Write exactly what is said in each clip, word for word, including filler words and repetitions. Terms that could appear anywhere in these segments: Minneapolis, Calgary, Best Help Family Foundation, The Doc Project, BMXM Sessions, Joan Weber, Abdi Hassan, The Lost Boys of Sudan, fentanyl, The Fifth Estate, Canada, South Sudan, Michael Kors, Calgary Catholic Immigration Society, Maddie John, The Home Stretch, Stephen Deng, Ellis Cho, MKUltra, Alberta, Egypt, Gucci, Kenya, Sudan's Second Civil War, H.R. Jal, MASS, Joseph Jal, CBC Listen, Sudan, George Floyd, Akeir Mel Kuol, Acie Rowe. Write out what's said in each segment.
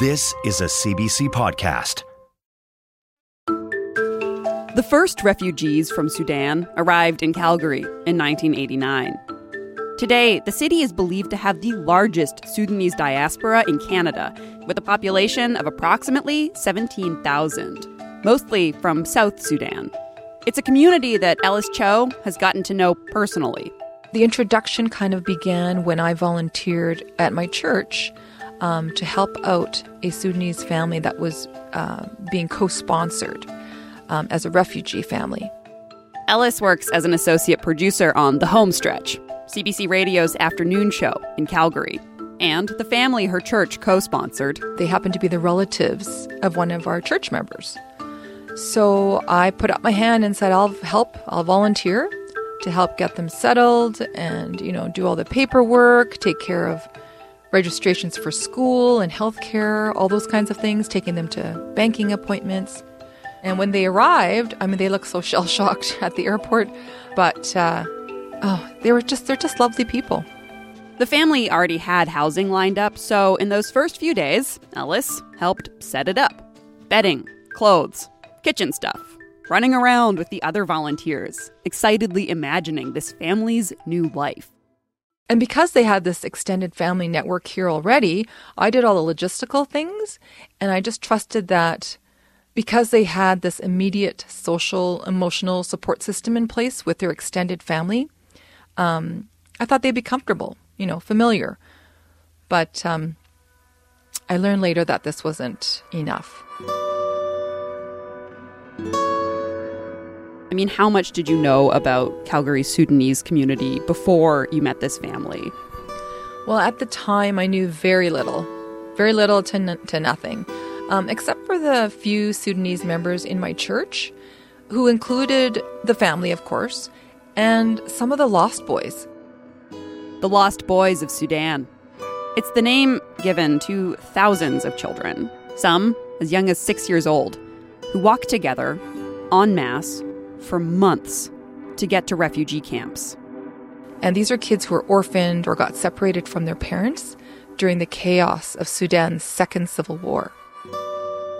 This is a C B C podcast. The first refugees from Sudan arrived in Calgary in nineteen eighty-nine. Today, the city is believed to have the largest Sudanese diaspora in Canada, with a population of approximately seventeen thousand, mostly from South Sudan. It's a community that Ellis Cho has gotten to know personally. The introduction kind of began when I volunteered at my church um, to help out a Sudanese family that was uh, being co-sponsored um, as a refugee family. Ellis works as an associate producer on The Home Stretch, C B C Radio's afternoon show in Calgary, and the family her church co-sponsored. They happen to be the relatives of one of our church members. So I put up my hand and said, I'll help, I'll volunteer to help get them settled and, you know, do all the paperwork, take care of registrations for school and healthcare, all those kinds of things, taking them to banking appointments. And when they arrived, I mean, they looked so shell-shocked at the airport, but uh, oh, they were just, they're just lovely people. The family already had housing lined up, so in those first few days, Ellis helped set it up. Bedding, clothes, kitchen stuff, running around with the other volunteers, excitedly imagining this family's new life. And because they had this extended family network here already, I did all the logistical things, and I just trusted that because they had this immediate social, emotional support system in place with their extended family, um, I thought they'd be comfortable, you know, familiar. But um, I learned later that this wasn't enough. I mean, how much did you know about Calgary's Sudanese community before you met this family? Well, at the time, I knew very little, very little to, n- to nothing, um, except for the few Sudanese members in my church, who included the family, of course, and some of the Lost Boys. The Lost Boys of Sudan. It's the name given to thousands of children, some as young as six years old, who walk together en masse for months to get to refugee camps. And these are kids who were orphaned or got separated from their parents during the chaos of Sudan's Second Civil War.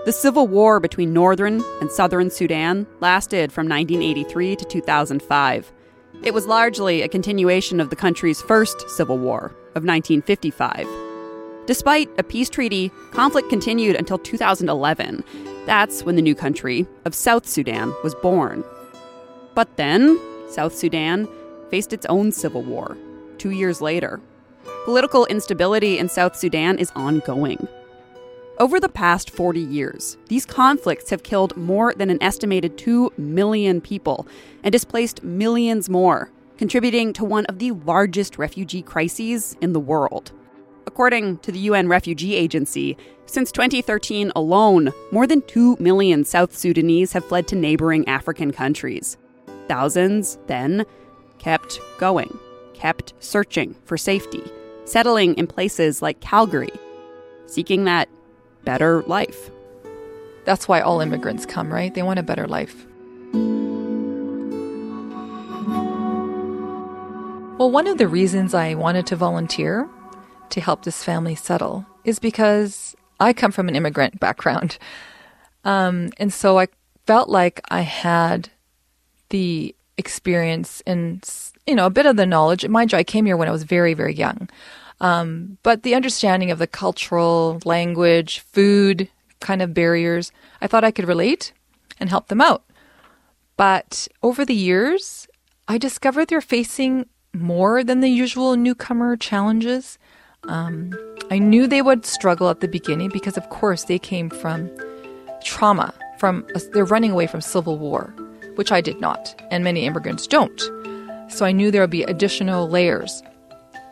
The civil war between northern and southern Sudan lasted from nineteen eighty-three to two thousand five. It was largely a continuation of the country's first civil war of nineteen fifty-five. Despite a peace treaty, conflict continued until two thousand eleven. That's when the new country of South Sudan was born. But then, South Sudan faced its own civil war two years later. Political instability in South Sudan is ongoing. Over the past forty years, these conflicts have killed more than an estimated two million people and displaced millions more, contributing to one of the largest refugee crises in the world. According to the U N Refugee Agency, since twenty thirteen alone, more than two million South Sudanese have fled to neighboring African countries. Thousands, then, kept going, kept searching for safety, settling in places like Calgary, seeking that better life. That's why all immigrants come, right? They want a better life. Well, one of the reasons I wanted to volunteer to help this family settle is because I come from an immigrant background. Um, and so I felt like I had the experience and, you know, a bit of the knowledge. Mind you, I came here when I was very, very young. Um, but the understanding of the cultural, language, food kind of barriers, I thought I could relate and help them out. But over the years, I discovered they're facing more than the usual newcomer challenges. Um, I knew they would struggle at the beginning because, of course, they came from trauma, from a, they're running away from civil war, which I did not, and many immigrants don't. So I knew there would be additional layers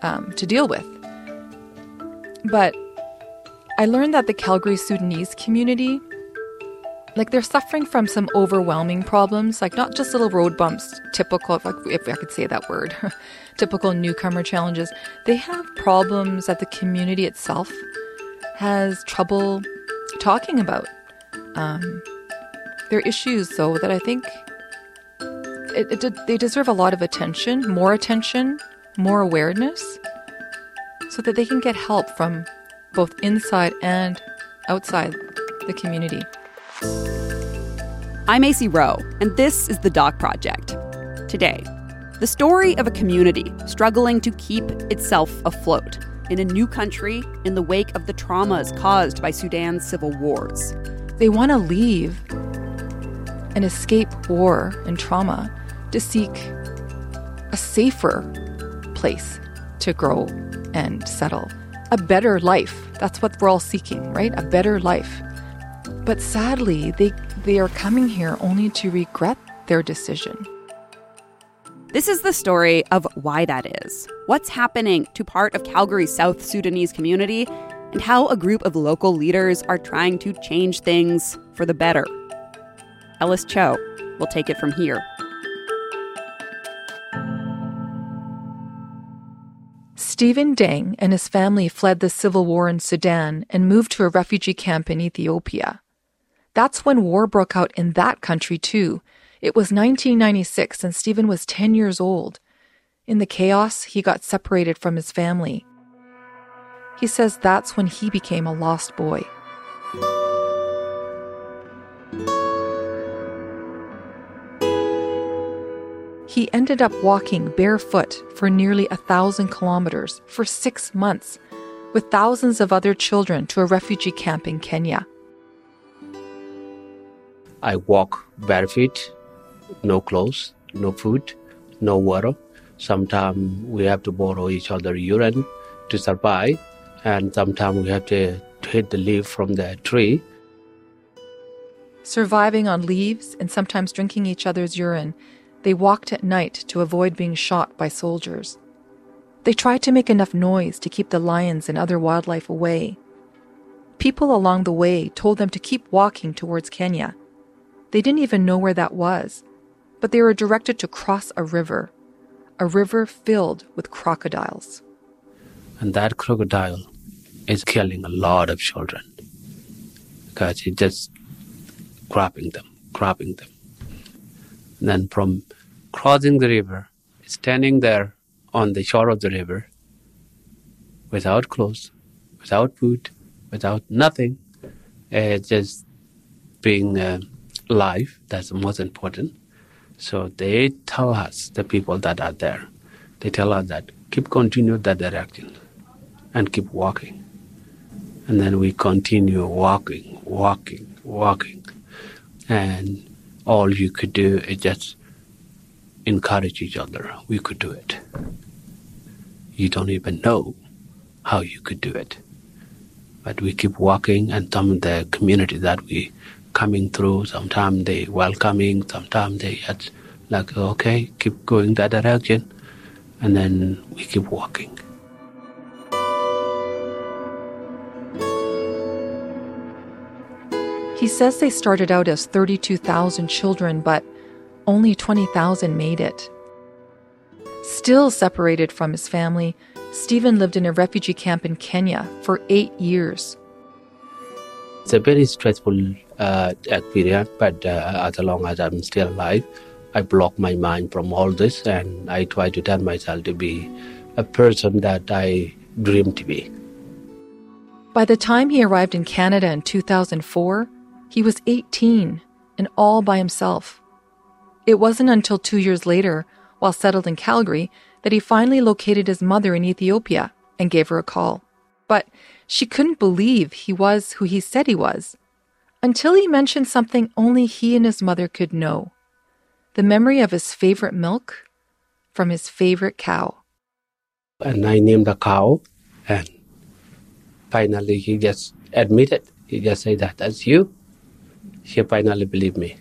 um, to deal with. But I learned that the Calgary Sudanese community, like, they're suffering from some overwhelming problems, like not just little road bumps, typical, if I, if I could say that word, typical newcomer challenges. They have problems that the community itself has trouble talking about. Um, they're issues, though, that I think it, it, they deserve a lot of attention, more attention, more awareness, so that they can get help from both inside and outside the community. I'm Acie Rowe, and this is The Doc Project. Today, the story of a community struggling to keep itself afloat in a new country in the wake of the traumas caused by Sudan's civil wars. They want to leave and escape war and trauma to seek a safer place to grow and settle. A better life. That's what we're all seeking, right? A better life. But sadly, they, they are coming here only to regret their decision. This is the story of why that is, what's happening to part of Calgary's South Sudanese community, and how a group of local leaders are trying to change things for the better. Ellis Cho will take it from here. Stephen Deng and his family fled the civil war in Sudan and moved to a refugee camp in Ethiopia. That's when war broke out in that country, too. It was nineteen ninety-six, and Stephen was ten years old. In the chaos, he got separated from his family. He says that's when he became a lost boy. He ended up walking barefoot for nearly a thousand kilometers for six months with thousands of other children to a refugee camp in Kenya. I walk barefoot, no clothes, no food, no water. Sometimes we have to borrow each other's urine to survive, and sometimes we have to hit the leaf from the tree. Surviving on leaves and sometimes drinking each other's urine, they walked at night to avoid being shot by soldiers. They tried to make enough noise to keep the lions and other wildlife away. People along the way told them to keep walking towards Kenya. They didn't even know where that was, but they were directed to cross a river, a river filled with crocodiles. And that crocodile is killing a lot of children because it's just grabbing them, grabbing them. Then from crossing the river, standing there on the shore of the river, without clothes, without food, without nothing, uh, just being uh, alive, that's the most important. So they tell us, the people that are there, they tell us that keep continue that direction and keep walking. And then we continue walking, walking, walking. And all you could do is just encourage each other. We could do it. You don't even know how you could do it. But we keep walking, and some of the community that we coming through, sometimes they welcoming, sometimes they just like, okay, keep going that direction. And then we keep walking. He says they started out as thirty-two thousand children, but only twenty thousand made it. Still separated from his family, Stephen lived in a refugee camp in Kenya for eight years. It's a very stressful uh, experience, but uh, as long as I'm still alive, I block my mind from all this, and I try to tell myself to be a person that I dream to be. By the time he arrived in Canada in two thousand four, he was eighteen and all by himself. It wasn't until two years later, while settled in Calgary, that he finally located his mother in Ethiopia and gave her a call. But she couldn't believe he was who he said he was, until he mentioned something only he and his mother could know. The memory of his favorite milk from his favorite cow. And I named the cow, and finally he just admitted. He just said that, that's you. She finally believed me.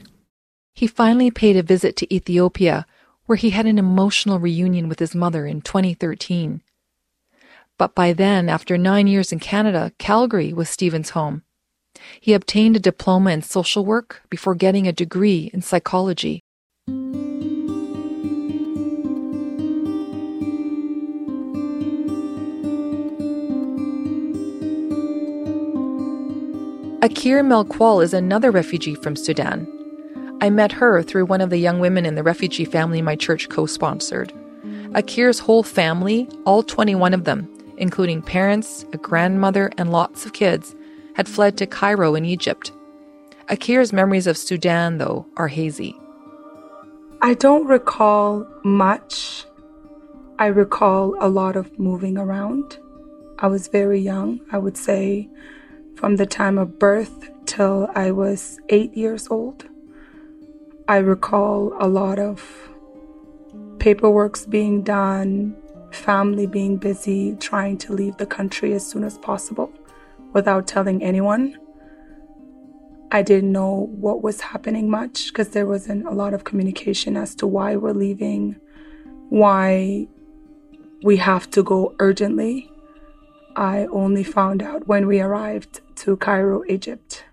He finally paid a visit to Ethiopia, where he had an emotional reunion with his mother in twenty thirteen. But by then, after nine years in Canada, Calgary was Stephen's home. He obtained a diploma in social work before getting a degree in psychology. Akeir Mel Kuol is another refugee from Sudan. I met her through one of the young women in the refugee family my church co-sponsored. Akeir's whole family, all twenty-one of them, including parents, a grandmother, and lots of kids, had fled to Cairo in Egypt. Akeir's memories of Sudan, though, are hazy. I don't recall much. I recall a lot of moving around. I was very young, I would say, from the time of birth till I was eight years old. I recall a lot of paperwork's being done, family being busy, trying to leave the country as soon as possible without telling anyone. I didn't know what was happening much because there wasn't a lot of communication as to why we're leaving, why we have to go urgently. I only found out when we arrived to Cairo, Egypt.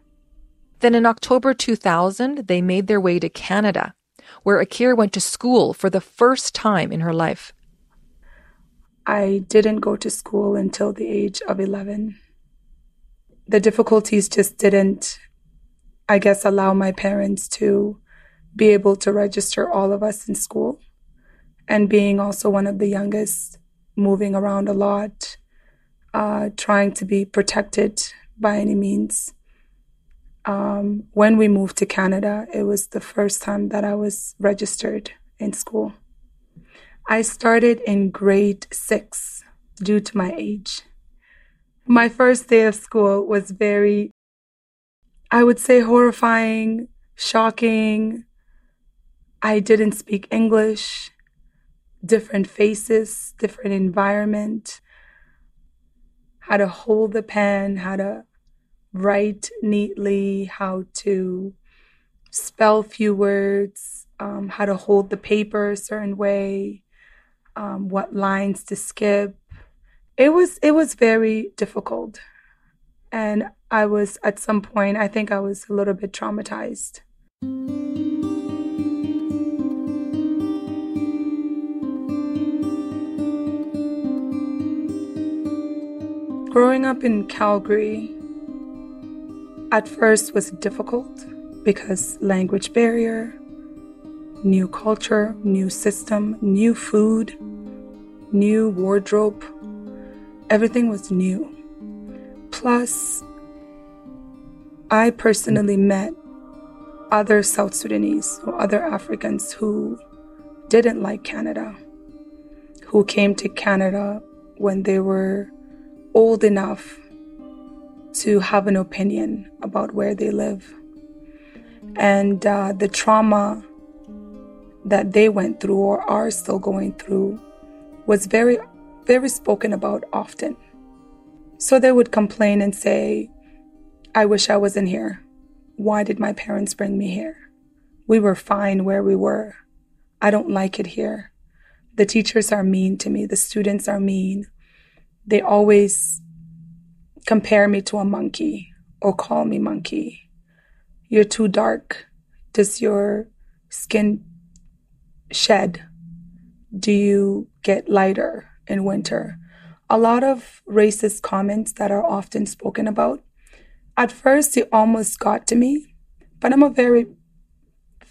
Then in October two thousand, they made their way to Canada, where Akeir went to school for the first time in her life. I didn't go to school until the age of eleven. The difficulties just didn't, I guess, allow my parents to be able to register all of us in school. And being also one of the youngest, moving around a lot, Uh, trying to be protected by any means. Um, when we moved to Canada, it was the first time that I was registered in school. I started in grade six due to my age. My first day of school was very, I would say, horrifying, shocking. I didn't speak English, different faces, different environment. How to hold the pen, how to write neatly, how to spell few words, um, how to hold the paper a certain way, um, what lines to skip. It was it was very difficult. And I was, at some point, I think I was a little bit traumatized. Growing up in Calgary at first was difficult because language barrier, new culture, new system, new food, new wardrobe, everything was new. Plus, I personally met other South Sudanese or other Africans who didn't like Canada, who came to Canada when they were old enough to have an opinion about where they live. And uh, the trauma that they went through or are still going through was very, very spoken about often. So they would complain and say, I wish I wasn't here. Why did my parents bring me here? We were fine where we were. I don't like it here. The teachers are mean to me. The students are mean. They always compare me to a monkey or call me monkey. You're too dark. Does your skin shed? Do you get lighter in winter? A lot of racist comments that are often spoken about. At first, it almost got to me, but I'm a very,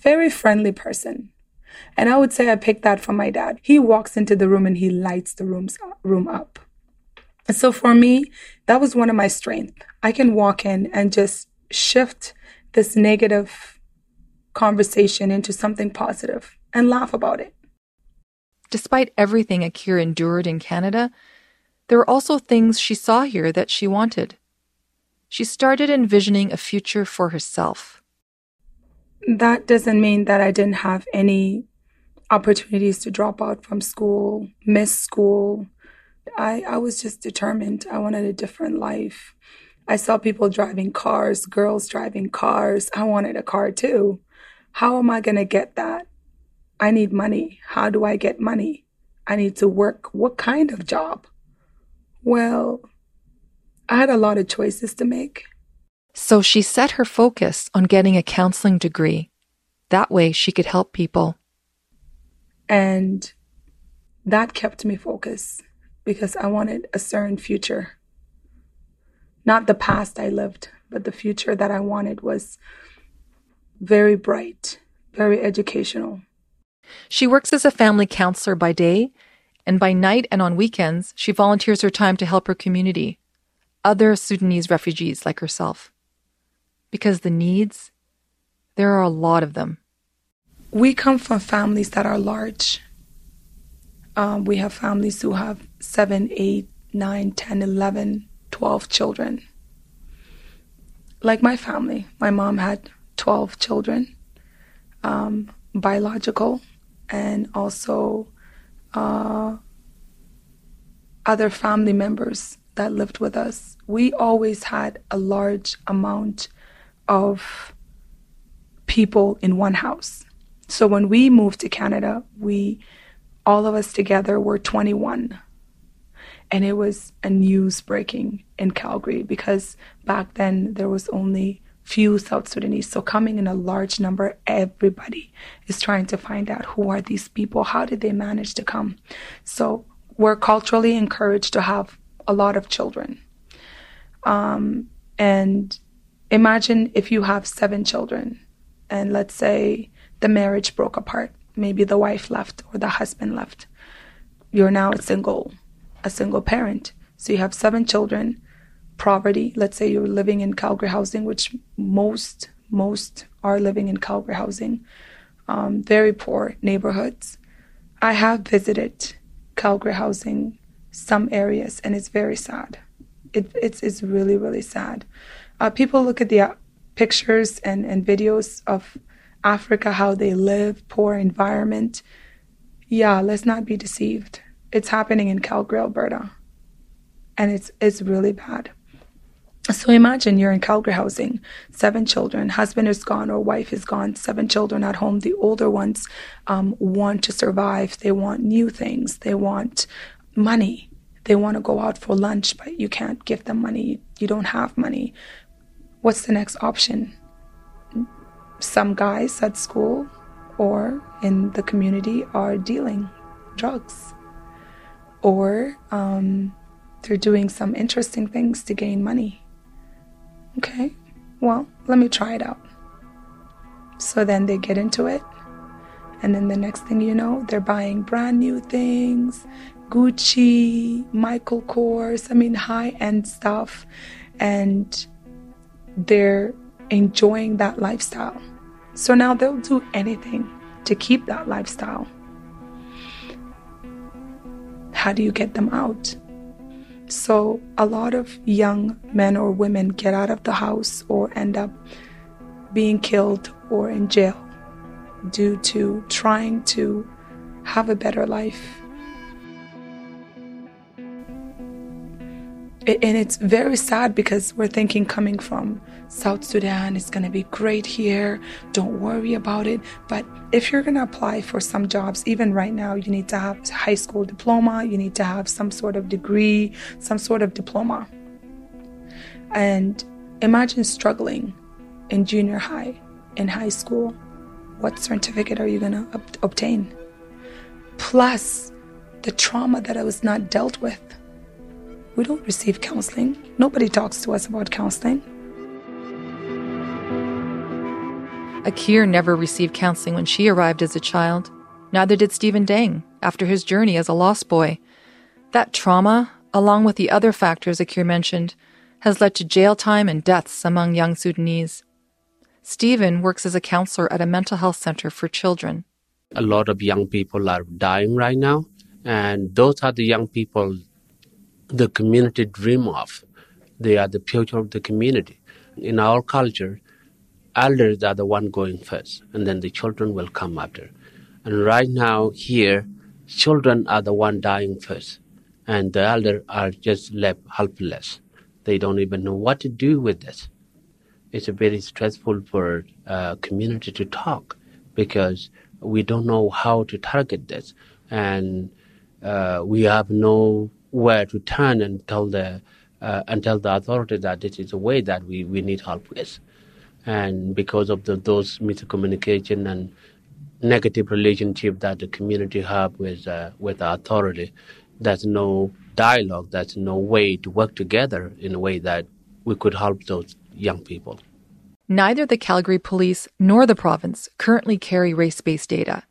very friendly person. And I would say I picked that from my dad. He walks into the room and he lights the room's, room up. So for me, that was one of my strengths. I can walk in and just shift this negative conversation into something positive and laugh about it. Despite everything Akeir endured in Canada, there were also things she saw here that she wanted. She started envisioning a future for herself. That doesn't mean that I didn't have any opportunities to drop out from school, miss school. I, I was just determined. I wanted a different life. I saw people driving cars, girls driving cars. I wanted a car too. How am I going to get that? I need money. How do I get money? I need to work. What kind of job? Well, I had a lot of choices to make. So she set her focus on getting a counseling degree. That way she could help people. And that kept me focused because I wanted a certain future. Not the past I lived, but the future that I wanted was very bright, very educational. She works as a family counselor by day, and by night and on weekends, she volunteers her time to help her community, other Sudanese refugees like herself. Because the needs, there are a lot of them. We come from families that are large. Um, we have families who have seven, eight, nine, ten, eleven, twelve children. Like my family, my mom had twelve children, um, biological, and also uh, other family members that lived with us. We always had a large amount of people in one house. So when we moved to Canada, we, all of us together, were twenty-one. And it was a news breaking in Calgary because back then there was only few South Sudanese. So coming in a large number, everybody is trying to find out who are these people? How did they manage to come? So we're culturally encouraged to have a lot of children. Um, and imagine if you have seven children and let's say the marriage broke apart. Maybe the wife left or the husband left. You're now single. A single parent. So you have seven children, poverty. Let's say you're living in Calgary housing, which most, most are living in Calgary housing, um, very poor neighborhoods. I have visited Calgary housing, some areas, and it's very sad. It, it's, it's really, really sad. Uh, people look at the uh, pictures and, and videos of Africa, how they live, poor environment. Yeah, let's not be deceived. It's happening in Calgary, Alberta, and it's it's really bad. So imagine you're in Calgary housing, seven children, husband is gone or wife is gone, seven children at home. The older ones um, want to survive. They want new things. They want money. They want to go out for lunch, but you can't give them money. You don't have money. What's the next option? Some guys at school or in the community are dealing drugs. Or um, they're doing some interesting things to gain money. Okay, well, let me try it out. So then they get into it. And then the next thing you know, they're buying brand new things, Gucci, Michael Kors, I mean, high-end stuff. And they're enjoying that lifestyle. So now they'll do anything to keep that lifestyle. How do you get them out? So a lot of young men or women get out of the house or end up being killed or in jail due to trying to have a better life. And it's very sad because we're thinking coming from South Sudan, it's going to be great here. Don't worry about it. But if you're going to apply for some jobs, even right now, you need to have a high school diploma. You need to have some sort of degree, some sort of diploma. And imagine struggling in junior high, in high school. What certificate are you going to ob- obtain? Plus, the trauma that I was not dealt with. We don't receive counseling. Nobody talks to us about counseling. Akeir never received counseling when she arrived as a child. Neither did Stephen Deng after his journey as a lost boy. That trauma, along with the other factors Akeir mentioned, has led to jail time and deaths among young Sudanese. Stephen works as a counselor at a mental health center for children. A lot of young people are dying right now, and those are the young people the community dream of. They are the future of the community. In our culture, elders are the one going first, and then the children will come after. And right now here, children are the one dying first, and the elders are just left helpless. They don't even know what to do with this. It's very stressful for uh, community to talk because we don't know how to target this, and uh, we have no where to turn and tell the uh, and tell the authorities that this is a way that we, we need help with. And because of the, those miscommunication and negative relationship that the community have with uh, with the authority, there's no dialogue, there's no way to work together in a way that we could help those young people. Neither the Calgary Police nor the province currently carry race-based data.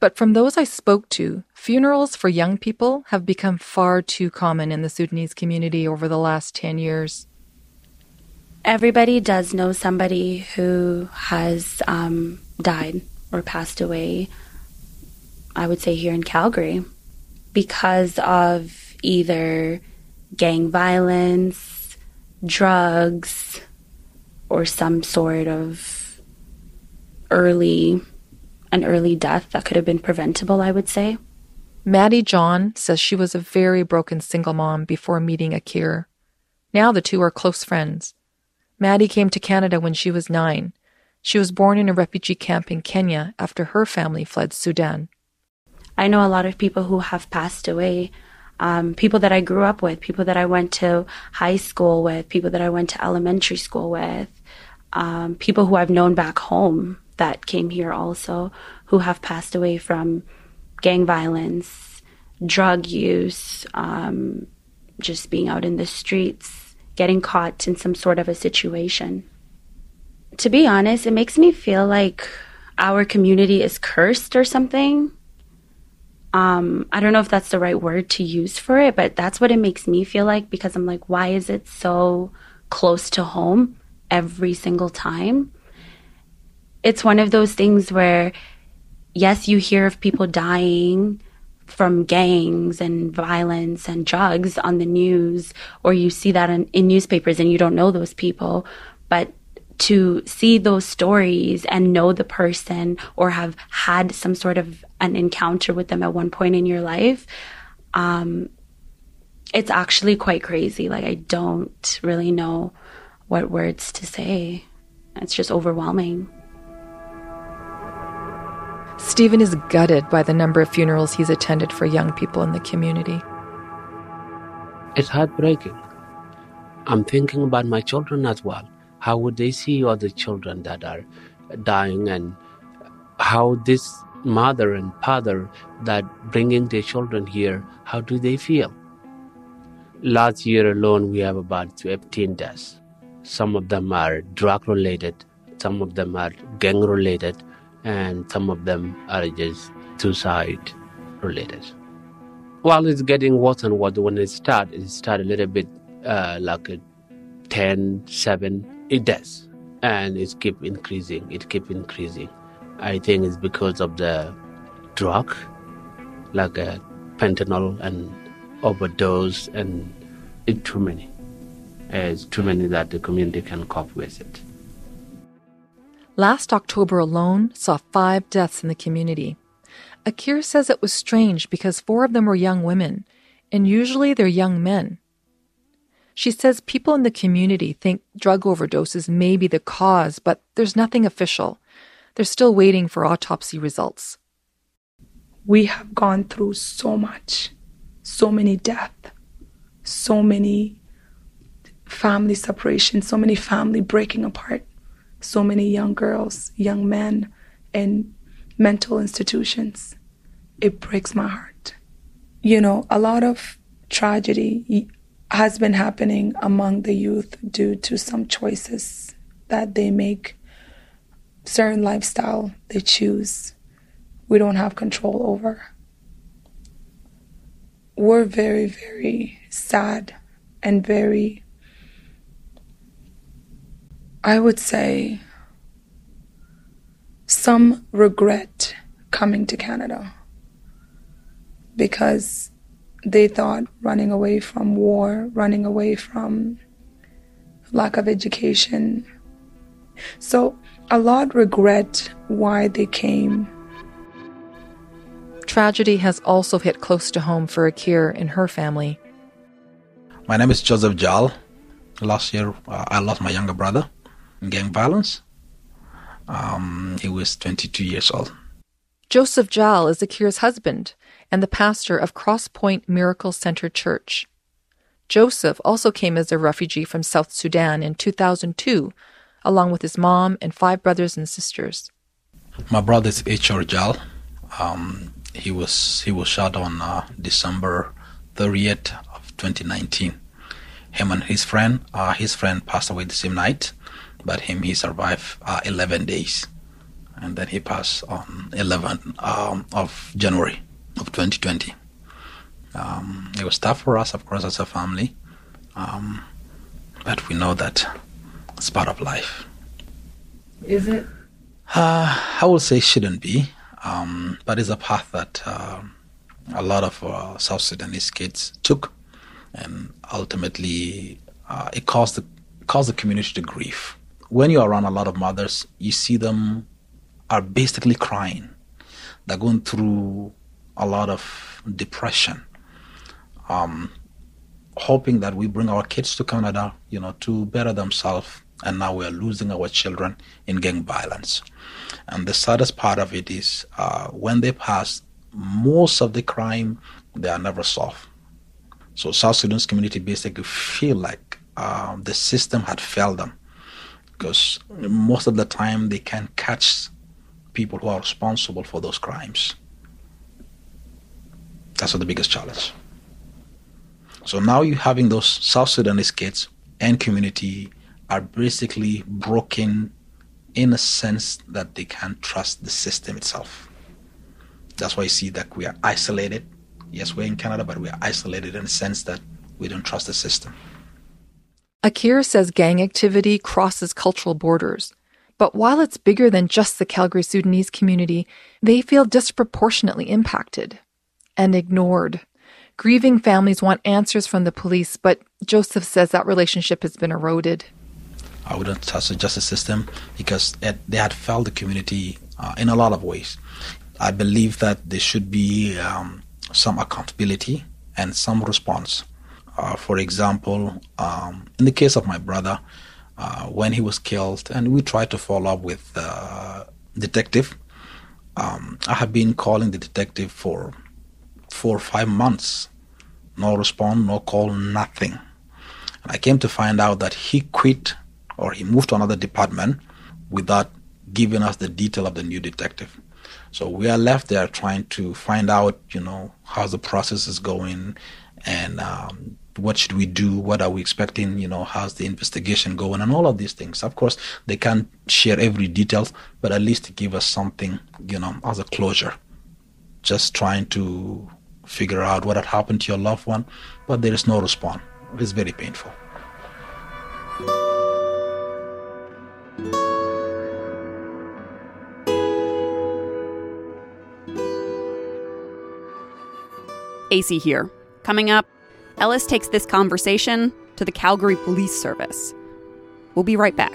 But from those I spoke to, funerals for young people have become far too common in the Sudanese community over the last ten years. Everybody does know somebody who has um, died or passed away, I would say here in Calgary, because of either gang violence, drugs, or some sort of early, an early death that could have been preventable, I would say. Maddie John says she was a very broken single mom before meeting Akeir. Now the two are close friends. Maddie came to Canada when she was nine. She was born in a refugee camp in Kenya after her family fled Sudan. I know a lot of people who have passed away, um, people that I grew up with, people that I went to high school with, people that I went to elementary school with, um, people who I've known back home that came here also, who have passed away from gang violence, drug use, um, just being out in the streets, getting caught in some sort of a situation. To be honest, it makes me feel like our community is cursed or something. Um, I don't know if that's the right word to use for it, but that's what it makes me feel like, because I'm like, why is it so close to home every single time? It's one of those things where, yes, you hear of people dying from gangs and violence and drugs on the news, or you see that in, in newspapers and you don't know those people. But to see those stories and know the person or have had some sort of an encounter with them at one point in your life, um, it's actually quite crazy. Like, I don't really know what words to say. It's just overwhelming. Stephen is gutted by the number of funerals he's attended for young people in the community. It's heartbreaking. I'm thinking about my children as well. How would they see other children that are dying, and how this mother and father that bringing their children here, how do they feel? Last year alone, we have about fifteen deaths. Some of them are drug-related, some of them are gang-related, and some of them are just suicide related. Well, it's getting worse and worse. When it starts, it starts a little bit uh, like a ten, seven, it does. And it keeps increasing, it keeps increasing. I think it's because of the drug, like a fentanyl and overdose, and it's too many. It's too many that the community can cope with it. Last October alone saw five deaths in the community. Akeir says it was strange because four of them were young women, and usually they're young men. She says people in the community think drug overdoses may be the cause, but there's nothing official. They're still waiting for autopsy results. We have gone through so much, so many deaths, so many family separations, so many family breaking apart. So many young girls, young men, and mental institutions. It breaks my heart. You know, a lot of tragedy has been happening among the youth due to some choices that they make, certain lifestyle they choose, we don't have control over. We're very, very sad and very, I would say, some regret coming to Canada because they thought running away from war, running away from lack of education. So a lot regret why they came. Tragedy has also hit close to home for Akeir and her family. My name is Joseph Jal. Last year, uh, I lost my younger brother. Gang violence. Um, he was twenty-two years old. Joseph Jal is Akeir's husband and the pastor of Cross Point Miracle Center Church. Joseph also came as a refugee from South Sudan in two thousand two, along with his mom and five brothers and sisters. My brother is H R. Jal. Um, he was he was shot on uh, December thirtieth of twenty nineteen. Him and his friend, uh, his friend passed away the same night, but him he survived uh, eleven days, and then he passed on eleventh um, of January of twenty twenty. Um, it was tough for us, of course, as a family, um, but we know that it's part of life. Is it? Uh, I would say it shouldn't be, um, but it's a path that uh, a lot of uh, South Sudanese kids took, and ultimately uh, it caused the, caused the community to grieve. When you're around a lot of mothers, you see them are basically crying. They're going through a lot of depression, um, hoping that we bring our kids to Canada, you know, to better themselves. And now we're losing our children in gang violence. And the saddest part of it is uh, when they pass, most of the crime, they are never solved. So South Sudan's community basically feel like uh, the system had failed them, because most of the time they can't catch people who are responsible for those crimes. That's the biggest challenge. So now you're having those South Sudanese kids and community are basically broken in a sense that they can't trust the system itself. That's why you see that we are isolated. Yes, we're in Canada, but we are isolated in a sense that we don't trust the system. Akeir says gang activity crosses cultural borders. But while it's bigger than just the Calgary Sudanese community, they feel disproportionately impacted and ignored. Grieving families want answers from the police, but Joseph says that relationship has been eroded. I wouldn't touch the justice system because it, they had failed the community uh, in a lot of ways. I believe that there should be um, some accountability and some response. Uh, for example, um, in the case of my brother, uh, when he was killed, and we tried to follow up with the uh, detective, um, I have been calling the detective for four or five months. No respond, no call, nothing. And I came to find out that he quit or he moved to another department without giving us the detail of the new detective. So we are left there trying to find out, you know, how the process is going and um, what should we do, what are we expecting, you know, how's the investigation going and all of these things. Of course, they can't share every detail, but at least give us something, you know, as a closure. Just trying to figure out what had happened to your loved one, but there is no response. It's very painful. Acie here. Coming up, Ellis takes this conversation to the Calgary Police Service. We'll be right back.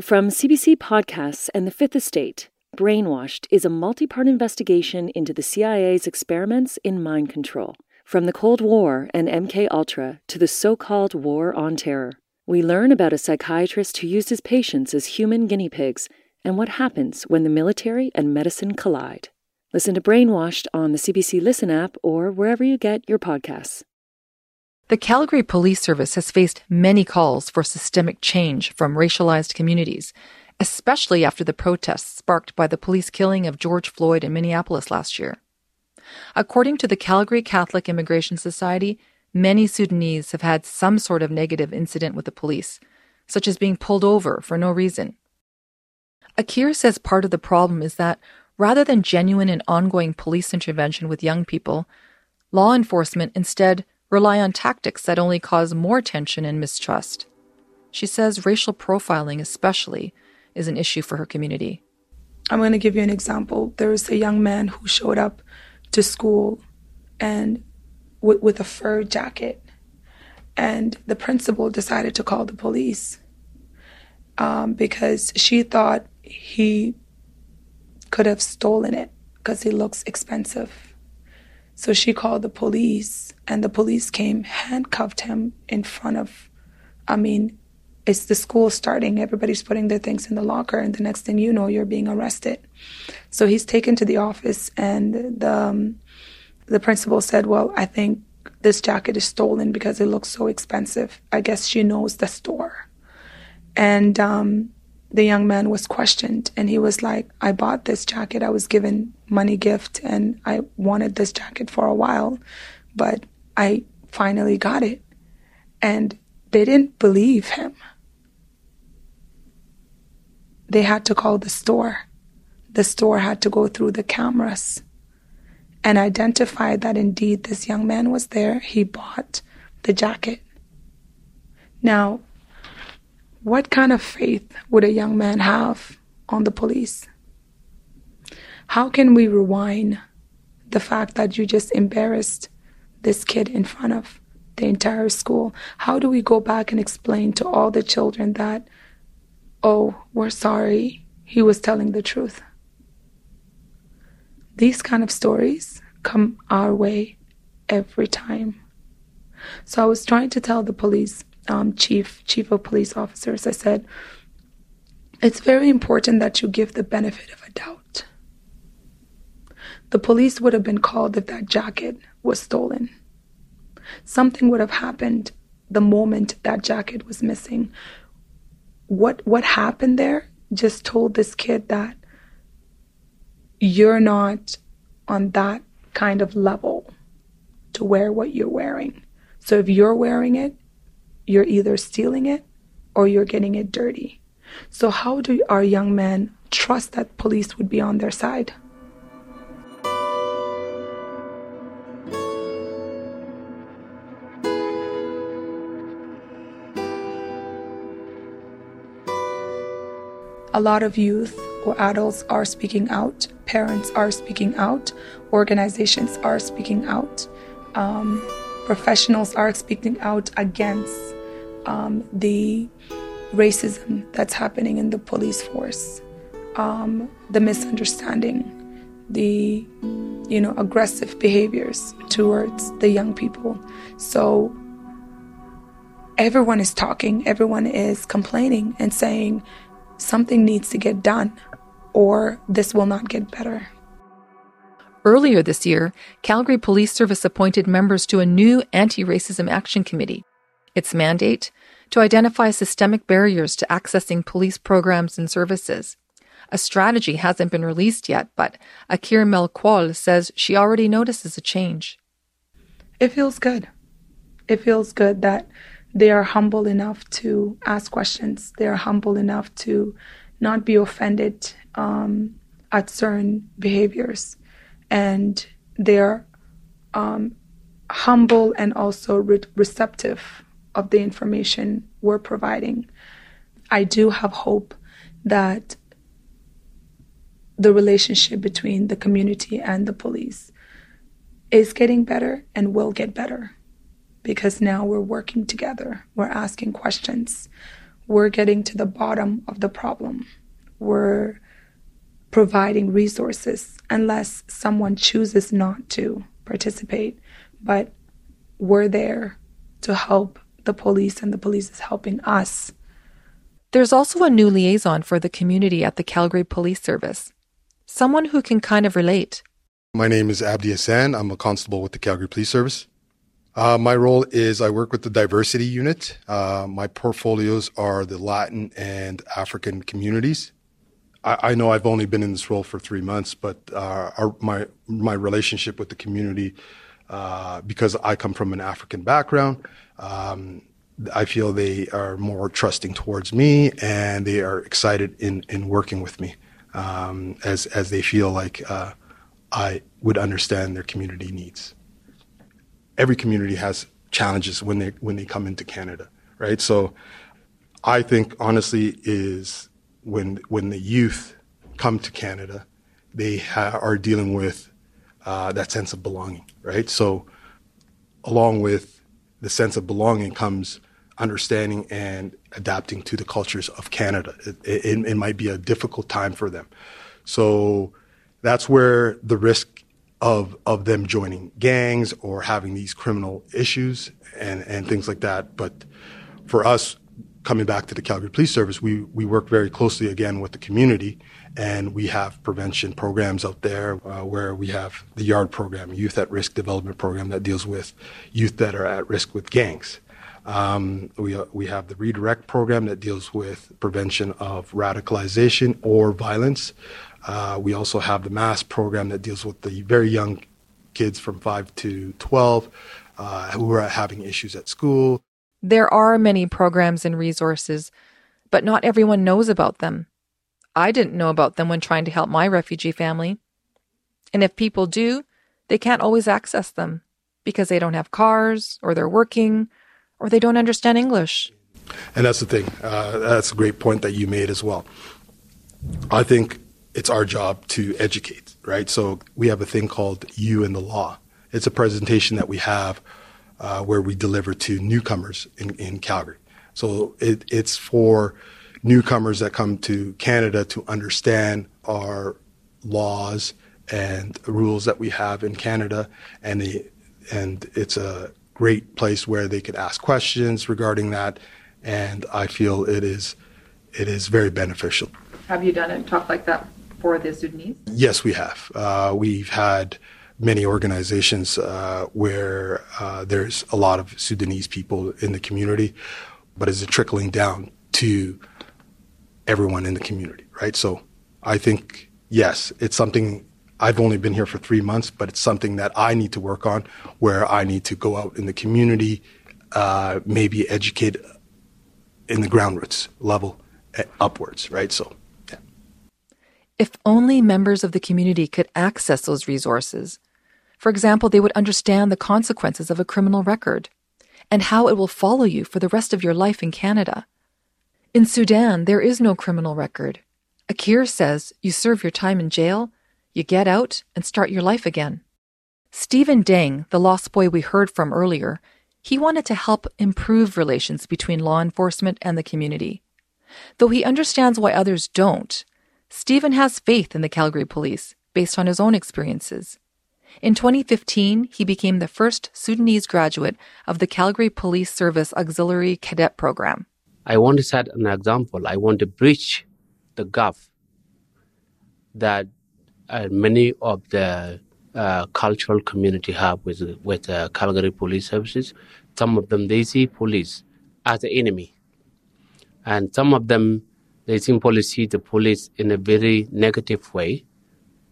From C B C Podcasts and The Fifth Estate, Brainwashed is a multi-part investigation into the C I A's experiments in mind control. From the Cold War and MKUltra to the so-called War on Terror, we learn about a psychiatrist who used his patients as human guinea pigs and what happens when the military and medicine collide. Listen to Brainwashed on the C B C Listen app or wherever you get your podcasts. The Calgary Police Service has faced many calls for systemic change from racialized communities, especially after the protests sparked by the police killing of George Floyd in Minneapolis last year. According to the Calgary Catholic Immigration Society, many Sudanese have had some sort of negative incident with the police, such as being pulled over for no reason. Akeir says part of the problem is that, rather than genuine and ongoing police intervention with young people, law enforcement instead rely on tactics that only cause more tension and mistrust. She says racial profiling especially is an issue for her community. I'm going to give you an example. There was a young man who showed up to school and w- with a fur jacket, and the principal decided to call the police um, because she thought he could have stolen it because he looks expensive. So she called the police, and the police came, handcuffed him in front of, I mean, It's the school starting. Everybody's putting their things in the locker, and the next thing you know, you're being arrested. So he's taken to the office, and the um, the principal said, well, I think this jacket is stolen because it looks so expensive. I guess she knows the store. And um, the young man was questioned, and he was like, I bought this jacket. I was given money gift, and I wanted this jacket for a while, but I finally got it. And they didn't believe him. They had to call the store. The store had to go through the cameras and identify that indeed this young man was there. He bought the jacket. Now, what kind of faith would a young man have on the police? How can we rewind the fact that you just embarrassed this kid in front of the entire school? How do we go back and explain to all the children that, oh, we're sorry, he was telling the truth? These kind of stories come our way every time. So I was trying to tell the police um, chief, chief of police officers, I said, it's very important that you give the benefit of a doubt. The police would have been called if that jacket was stolen. Something would have happened the moment that jacket was missing. What what happened there just told this kid that you're not on that kind of level to wear what you're wearing. So if you're wearing it, you're either stealing it or you're getting it dirty. So how do our young men trust that police would be on their side? A lot of youth or adults are speaking out, parents are speaking out, organizations are speaking out, um, professionals are speaking out against um, the racism that's happening in the police force, um, the misunderstanding, the you know aggressive behaviors towards the young people. So everyone is talking, everyone is complaining and saying, something needs to get done, or this will not get better. Earlier this year, Calgary Police Service appointed members to a new anti-racism action committee. Its mandate? To identify systemic barriers to accessing police programs and services. A strategy hasn't been released yet, but Akeir Mel Kuol says she already notices a change. It feels good. It feels good that they are humble enough to ask questions. They are humble enough to not be offended um, at certain behaviors. And they are um, humble and also re- receptive of the information we're providing. I do have hope that the relationship between the community and the police is getting better and will get better. Because now we're working together, we're asking questions, we're getting to the bottom of the problem, we're providing resources, unless someone chooses not to participate, but we're there to help the police, and the police is helping us. There's also a new liaison for the community at the Calgary Police Service, someone who can kind of relate. My name is Abdi Hassan. I'm a constable with the Calgary Police Service. Uh, my role is I work with the diversity unit. Uh, my portfolios are the Latin and African communities. I, I know I've only been in this role for three months, but uh, our, my my relationship with the community, uh, because I come from an African background, um, I feel they are more trusting towards me, and they are excited in, in working with me um, as, as they feel like uh, I would understand their community needs. Every community has challenges when they when they come into Canada, right? So I think, honestly, is when when the youth come to Canada, they ha- are dealing with uh, that sense of belonging, right? So along with the sense of belonging comes understanding and adapting to the cultures of Canada. It, it, it might be a difficult time for them. So that's where the risk of of them joining gangs or having these criminal issues and, and things like that. But for us, coming back to the Calgary Police Service, we, we work very closely again with the community, and we have prevention programs out there uh, where we have the YARD program, Youth at Risk Development Program, that deals with youth that are at risk with gangs. Um, we, we have the Redirect program that deals with prevention of radicalization or violence. Uh, we also have the MASS program that deals with the very young kids from five to twelve uh, who are having issues at school. There are many programs and resources, but not everyone knows about them. I didn't know about them when trying to help my refugee family. And if people do, they can't always access them because they don't have cars, or they're working, or they don't understand English. And that's the thing. Uh, that's a great point that you made as well. I think it's our job to educate, right? So we have a thing called You and the Law. It's a presentation that we have uh, where we deliver to newcomers in, in Calgary. So it, it's for newcomers that come to Canada to understand our laws and rules that we have in Canada. And, the, and it's a great place where they could ask questions regarding that, and I feel it is it is very beneficial. Have you done a talk like that for the Sudanese? Yes, we have. Uh, we've had many organizations uh, where uh, there's a lot of Sudanese people in the community, but is it trickling down to everyone in the community, right? So I think, yes, it's something. I've only been here for three months, but it's something that I need to work on, where I need to go out in the community, uh, maybe educate in the ground roots level upwards, right? So, yeah. If only members of the community could access those resources. For example, they would understand the consequences of a criminal record and how it will follow you for the rest of your life in Canada. In Sudan, there is no criminal record. Akeir says you serve your time in jail, you get out and start your life again. Stephen Deng, the lost boy we heard from earlier, he wanted to help improve relations between law enforcement and the community. Though he understands why others don't, Stephen has faith in the Calgary Police based on his own experiences. In twenty fifteen, he became the first Sudanese graduate of the Calgary Police Service Auxiliary Cadet Program. I want to set an example. I want to bridge the gap that Uh, many of the uh, cultural community have with with uh, Calgary Police Services. Some of them, they see police as the enemy. And some of them, they simply see the police in a very negative way,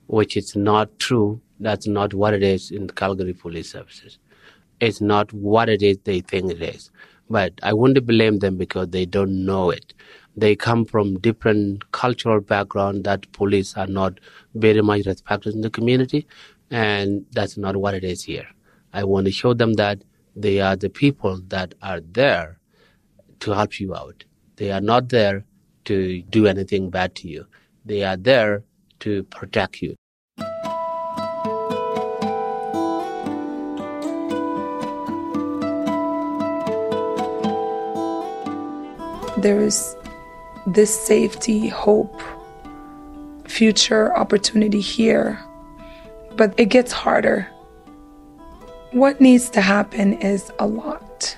which is not true. That's not what it is in Calgary Police Services. It's not what it is they think it is. But I wouldn't blame them because they don't know it. They come from different cultural background that police are not very much respected in the community, and that's not what it is here. I want to show them that they are the people that are there to help you out. They are not there to do anything bad to you. They are there to protect you. There is this safety, hope, future opportunity here, but it gets harder. What needs to happen is a lot.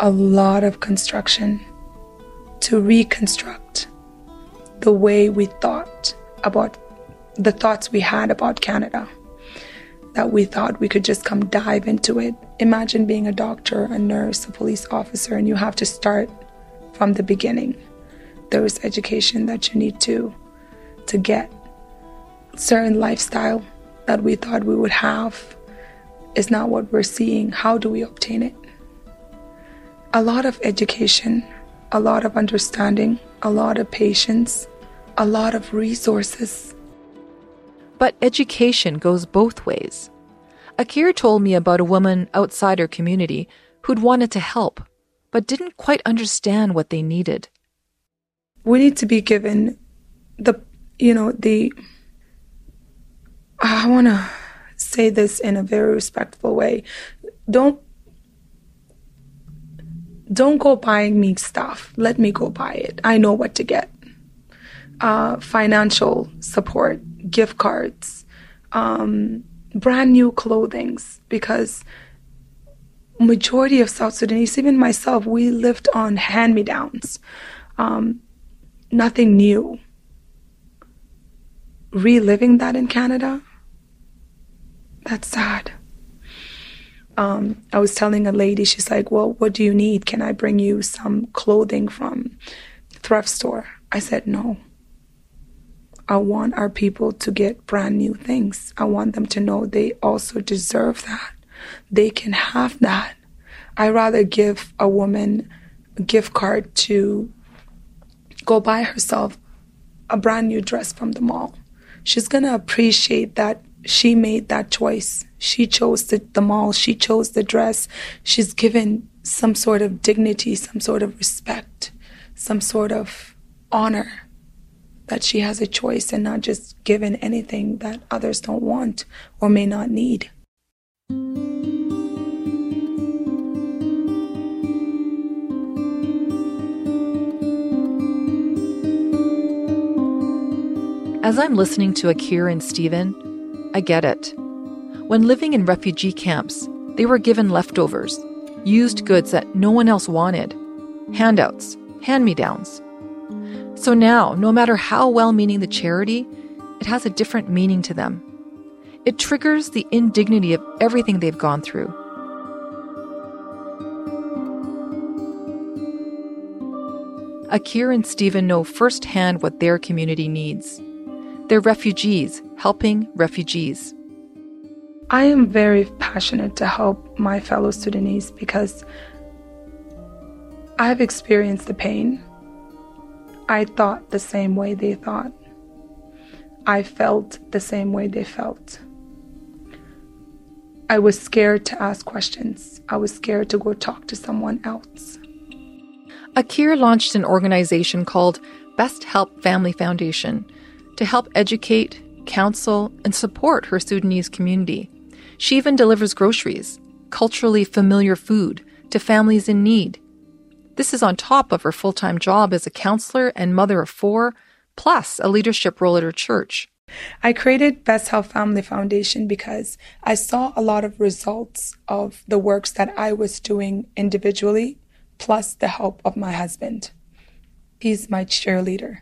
A lot of construction to reconstruct the way we thought about, the thoughts we had about Canada, that we thought we could just come dive into it. Imagine being a doctor, a nurse, a police officer, and you have to start from the beginning. There is education that you need to, to get. Certain lifestyle that we thought we would have is not what we're seeing. How do we obtain it? A lot of education, a lot of understanding, a lot of patience, a lot of resources. But education goes both ways. Akeir told me about a woman outside her community who'd wanted to help, but didn't quite understand what they needed. We need to be given the, you know, the, I want to say this in a very respectful way. Don't, don't go buying me stuff. Let me go buy it. I know what to get. Uh, financial support, gift cards, um, brand new clothings, because majority of South Sudanese, even myself, we lived on hand-me-downs. Um, nothing new. Reliving that in Canada, that's sad. Um, I was telling a lady, she's like, well, what do you need? Can I bring you some clothing from thrift store? I said, no. I want our people to get brand new things. I want them to know they also deserve that. They can have that. I'd rather give a woman a gift card to go buy herself a brand new dress from the mall. She's going to appreciate that she made that choice. She chose the, the mall. She chose the dress. She's given some sort of dignity, some sort of respect, some sort of honor, that she has a choice and not just given anything that others don't want or may not need. As I'm listening to Akeir and Stephen, I get it. When living in refugee camps, they were given leftovers, used goods that no one else wanted, handouts, hand-me-downs. So now, no matter how well-meaning the charity, it has a different meaning to them. It triggers the indignity of everything they've gone through. Akeir and Stephen know firsthand what their community needs. They're refugees helping refugees. I am very passionate to help my fellow Sudanese because I've experienced the pain. I thought the same way they thought. I felt the same way they felt. I was scared to ask questions. I was scared to go talk to someone else. Akeir launched an organization called Best Help Family Foundation to help educate, counsel, and support her Sudanese community. She even delivers groceries, culturally familiar food, to families in need. This is on top of her full-time job as a counselor and mother of four, plus a leadership role at her church. I created Best Health Family Foundation because I saw a lot of results of the works that I was doing individually, plus the help of my husband. He's my cheerleader.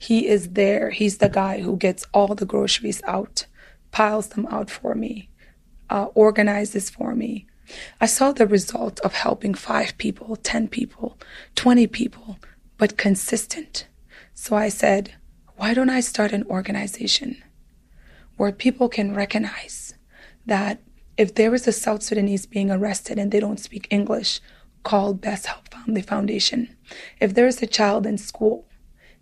He is there. He's the guy who gets all the groceries out, piles them out for me, uh, organizes for me. I saw the result of helping five people, ten people, twenty people, but consistent. So I said, why don't I start an organization where people can recognize that if there is a South Sudanese being arrested and they don't speak English, call Best Help Family Foundation. If there is a child in school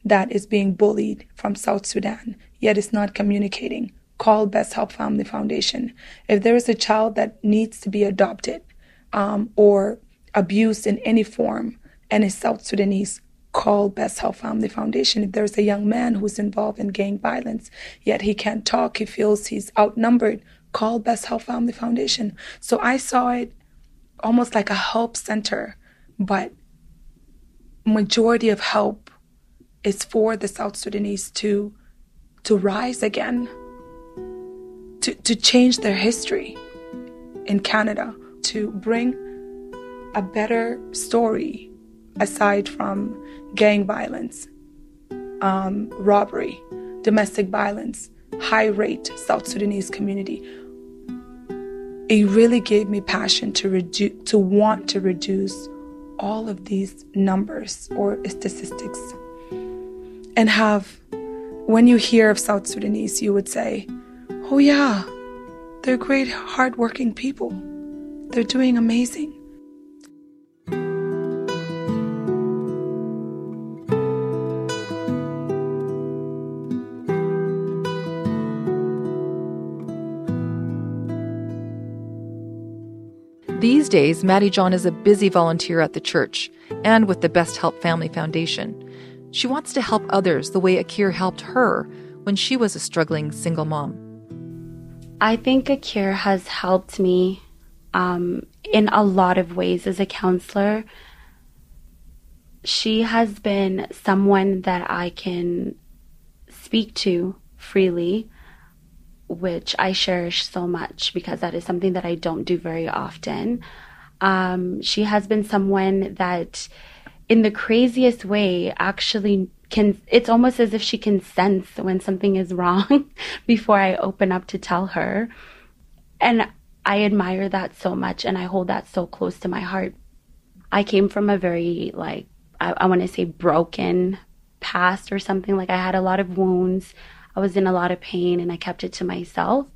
that is being bullied from South Sudan, yet is not communicating, call Best Help Family Foundation. If there is a child that needs to be adopted um, or abused in any form and is South Sudanese, call Best Help Family Foundation. If there is a young man who's involved in gang violence, yet he can't talk, he feels he's outnumbered, call Best Help Family Foundation. So I saw it almost like a help center, but majority of help is for the South Sudanese to, to rise again. To, to change their history in Canada, to bring a better story aside from gang violence, um, robbery, domestic violence, high rate South Sudanese community. It really gave me passion to reduce, to want to reduce all of these numbers or statistics. And have, when you hear of South Sudanese, you would say, oh yeah, they're great, hardworking people. They're doing amazing. These days, Maddie John is a busy volunteer at the church and with the Best Help Family Foundation. She wants to help others the way Akeir helped her when she was a struggling single mom. I think Akeir has helped me um, in a lot of ways as a counselor. She has been someone that I can speak to freely, which I cherish so much because that is something that I don't do very often. Um, she has been someone that, in the craziest way, actually can, it's almost as if she can sense when something is wrong before I open up to tell her. And I admire that so much, and I hold that so close to my heart. I came from a very, like, I, I want to say broken past or something. Like, I had a lot of wounds. I was in a lot of pain, and I kept it to myself.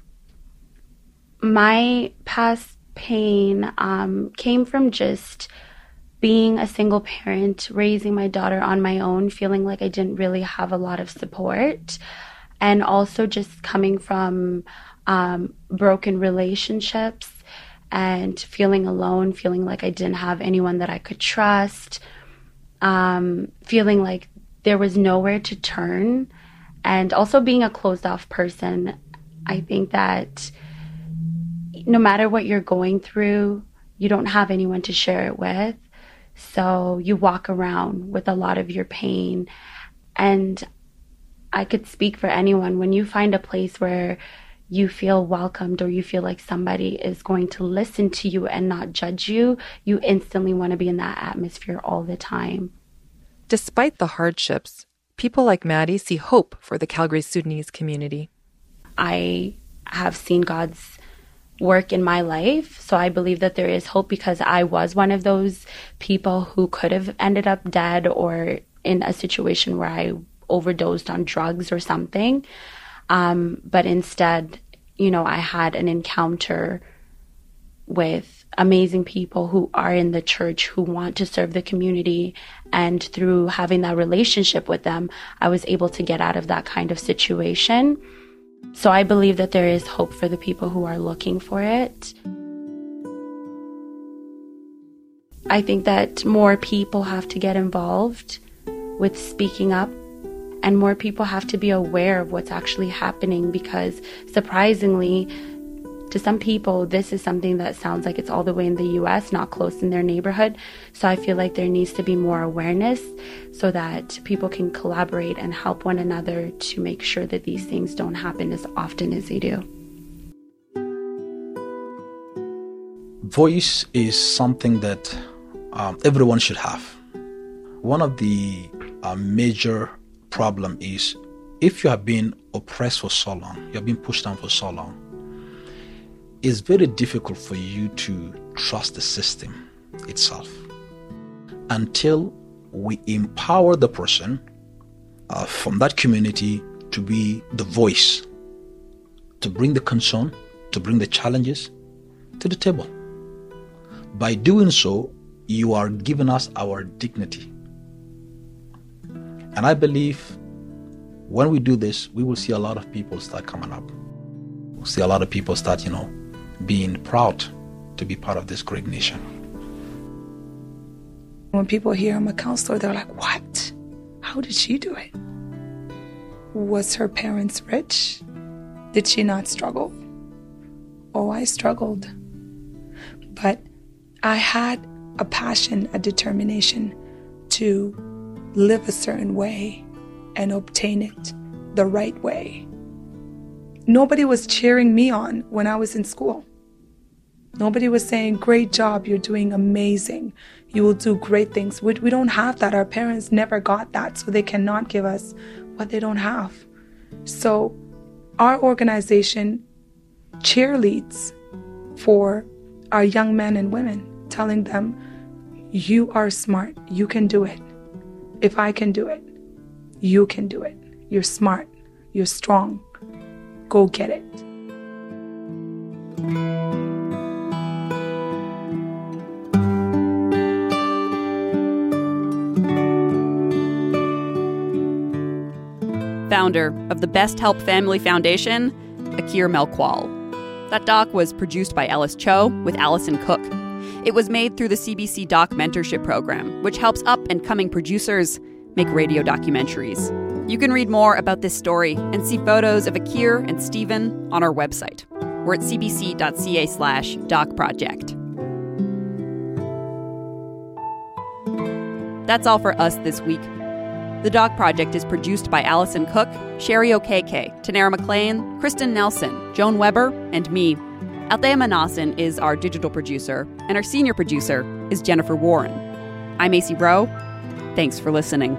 My past pain um, came from just being a single parent, raising my daughter on my own, feeling like I didn't really have a lot of support, and also just coming from um, broken relationships and feeling alone, feeling like I didn't have anyone that I could trust, um, feeling like there was nowhere to turn, and also being a closed-off person. I think that no matter what you're going through, you don't have anyone to share it with. So you walk around with a lot of your pain. And I could speak for anyone. When you find a place where you feel welcomed or you feel like somebody is going to listen to you and not judge you, you instantly want to be in that atmosphere all the time. Despite the hardships, people like Maddie see hope for the Calgary Sudanese community. I have seen God's work in my life, so I believe that there is hope, because I was one of those people who could have ended up dead or in a situation where I overdosed on drugs or something. Um, but instead, you know, I had an encounter with amazing people who are in the church, who want to serve the community. And through having that relationship with them, I was able to get out of that kind of situation. So I believe that there is hope for the people who are looking for it. I think that more people have to get involved with speaking up, and more people have to be aware of what's actually happening, because surprisingly, to some people, this is something that sounds like it's all the way in the U S, not close in their neighborhood. So I feel like there needs to be more awareness so that people can collaborate and help one another to make sure that these things don't happen as often as they do. Voice is something that um, everyone should have. One of the uh, major problem is, if you have been oppressed for so long, you have been pushed down for so long, it's very difficult for you to trust the system itself until we empower the person uh, from that community to be the voice, to bring the concern, to bring the challenges to the table. By doing so, you are giving us our dignity. And I believe when we do this, we will see a lot of people start coming up. We'll see a lot of people start, you know, being proud to be part of this great nation. When people hear I'm a counselor, they're like, what? How did she do it? Was her parents rich? Did she not struggle? Oh, I struggled. But I had a passion, a determination to live a certain way and obtain it the right way. Nobody was cheering me on when I was in school. Nobody was saying, great job, you're doing amazing. You will do great things. We, we don't have that. Our parents never got that, so they cannot give us what they don't have. So our organization cheerleads for our young men and women, telling them, you are smart, you can do it. If I can do it, you can do it. You're smart, you're strong. Go get it. Founder of the Best Help Family Foundation, Akeir Mel Kuol. That doc was produced by Ellis Cho with Allison Cook. It was made through the C B C Doc Mentorship Program, which helps up and coming producers make radio documentaries. You can read more about this story and see photos of Akeir and Stephen on our website. We're at cbc.ca slash doc project. That's all for us this week. The Doc Project is produced by Allison Cook, Sherry O'Kk, Tanera McLean, Kristen Nelson, Joan Weber, and me. Althea Manasin is our digital producer, and our senior producer is Jennifer Warren. I'm Acie Rowe. Thanks for listening.